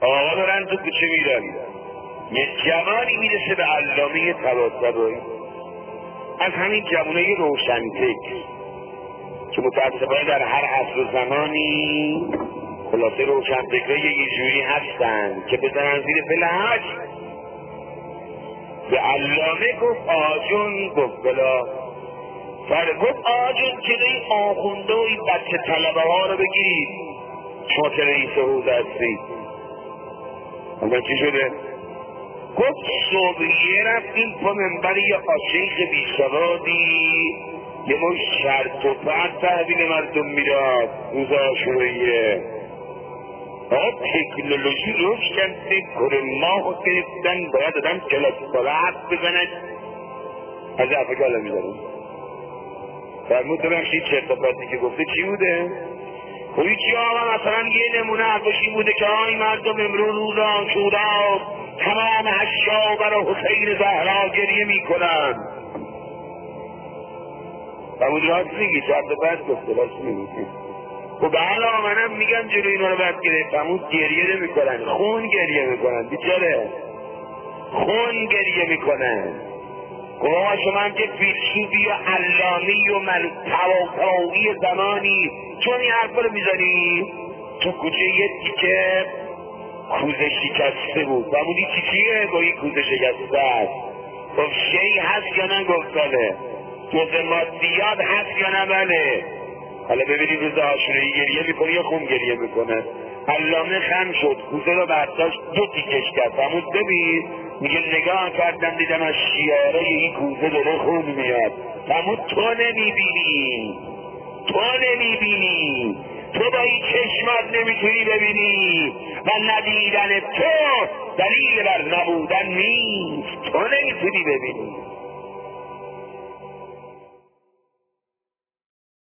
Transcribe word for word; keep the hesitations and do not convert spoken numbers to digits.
آقا دارن تو کوچه میرن، یه جوانی میرسه به علامه طباطبایی، از همین جوانای روشنفکر که متأسفانه در هر عصر و زمانی خلاصه روشنفکرای یه جوری هستن که بزنن زیر فلج. به علامه گفت آجون، گفت بلا فرد، گفت آجون که این آخونده و این بچه طلبه ها رو بگیرید، شما که رئیس حوزه هستید. اما چی شده؟ گفت صبحیه رفتیم پا منبر یه آشیخ بیسوادی، یه مش شرط و پرد تحویل مردم میراد روز عاشوراییه. آقا تکنولوژی روش کرده، کره ماه گرفتن، باید آدم کلاس بالا حرف بزند. از افکه حالا میدارم فرمود ببخشید این چرتفاتی که گفته چی بوده؟ خویی چی آقا مثلا یه نمونه حرفشی بوده که آی مردم امرون روز عاشورا تمام هشا برای حسین زهرا گریه میکنن. فرمود راست میگی، چرتفات گفته راست میگی. و به حالا منم میگم جلو اینا رو بد گرفت. همون گریه نمی کنن، خون گریه میکنن، بیچاره خون گریه میکنن. گوه شما هم که فیلسوفی و علامی و من توافاوی زمانی چون این حرف رو میزنی تو کجه یه تیکه کوزه شکسته بود و همونی تیکیه گوهی کوزه شکسته هست. گفت شیع هست یا نه؟ گفت بله. گفت مادیات هست یا نه؟ بله. حالا ببینید روز عاشورایی گریه میکنه یا خون گریه میکنه؟ علامه خم شد، کوزه رو برداشت، دو تیکش کرد. همون ببین میگه نگاه کردم دیدم از شیاره این کوزه داره خون میاد. همون تو نمیبینی، تو نمیبینی، تو با این چشمات نمیتونی ببینی و ندیدن تو دلیل بر نبودن نیست. تو نمیتونی ببینی.